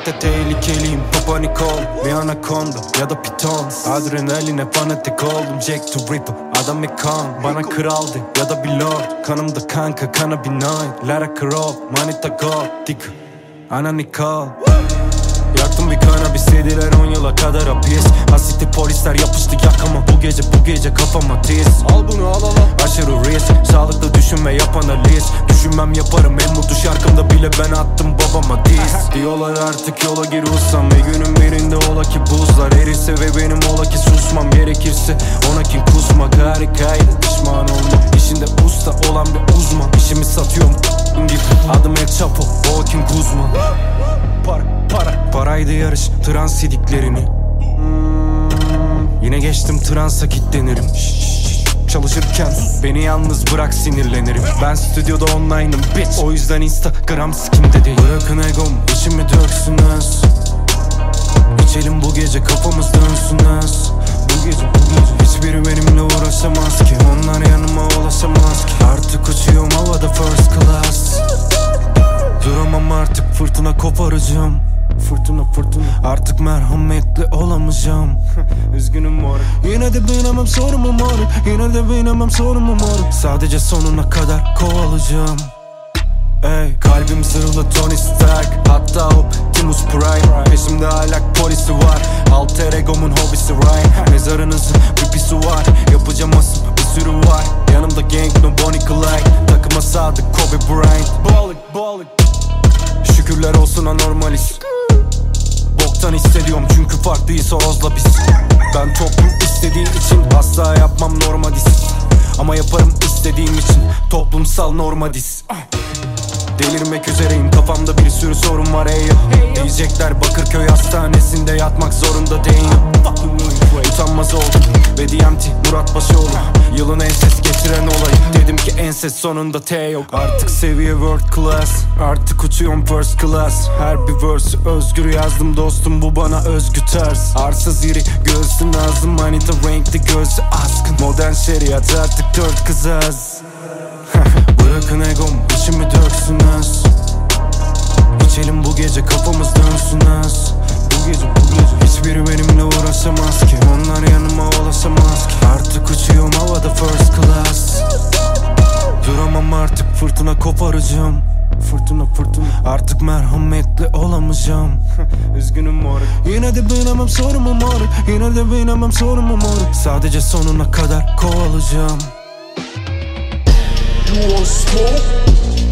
tehlikeliyim. Bonnie Clyde, bir anaconda ya da piton. Adrenaline fanatik oldum. Jack to Ripper, adam ikan. Bana kraldı ya da bir lord. Kanımda kanka, cannabinoid. Lara Croft, manita gold. Dik, Ana Nicole. Yaktım bir kanabis, yediler 10 yıla kadar hapis. Asitli polisler yapıştı yakama. Bu gece kafama tiz. Al bunu al. Aşırı risk, sağlıklı düşünme, yap analiz. Düşünmem yaparım, en mutlu şarkımda bile ben attım babama diz. Diyorlar artık yola gir usam. Bir günün birinde ola ki buzlar erirse ve benim ola ki susmam. Gerekirse ona kin kusmak, harikaydı pişman olma. İşinde usta olan bir uzman. İşimi satıyorum gibi. Adım El Chapo, o kim Guzman. Paraydı yarış, trans yediklerini. Yine geçtim transa kilitlenirim. Çalışırken beni yalnız bırak, sinirlenirim. Ben stüdyoda online'ım bitch. O yüzden Instagram sikimde değil. Bırakın egom, içimi döksünüz. İçelim bu gece, kafamız dönsünüz. Bu gece hiçbiri benimle uğraşamaz ki. Onlar yanıma ulaşamaz ki. Artık uçuyorum havada first class. Duramam artık, fırtına koparacağım. Fırtına artık merhametli olamayacağım. Üzgünüm moruk. Yine de binemem sorumu moruk. Sadece sonuna kadar kovalayacağım. Ey, kalbim zırhlı Tony Stark. Hatta Optimus Prime. Peşimde alak polisi var. Alter egomun hobisi Ryan. Mezarınızın bir pisi var. Yapacağım asıl bir sürü var. Yanımda gang no Bonnie Clyde. Takıma sadık Kobe Bryant. Balık şükürler olsun anormaliz. Boktan hissediyorum çünkü farklıysa ozla biz. Ben toplum istediği için asla yapmam normadiz. Ama yaparım istediğim için, toplumsal normadiz. Delirmek üzereyim, kafamda bir sürü sorun var ey. Diyecekler Bakırköy hastanesinde yatmak zorunda değil. Utanmaz oldum ve DMT Murat Başoğlu. Yılın en ses getiren olayı. Dedim ki en ses sonunda T yok. Artık seviye world class. Artık uçuyorum first class. Her bir verse özgür yazdım dostum, bu bana özgü ters. Arsız iri göğsü nazlı, manita renkli gözü askın. Modern şeriat artık 4 kızaz. Bırakın egom, içimi döksünüz. İçelim bu gece, kafamız dönsünüz. Bu gece hiçbiri benimle uğraşamaz ki. Onlar yanıma ulaşamaz ki. Artık uçuyorum havada first class. Duramam artık, fırtına koparacağım. Fırtına artık merhametli olamayacağım. Üzgünüm moruk. Yine de binemem sorumu moruk. Sadece sonuna kadar kovalayacağım. You want smoke?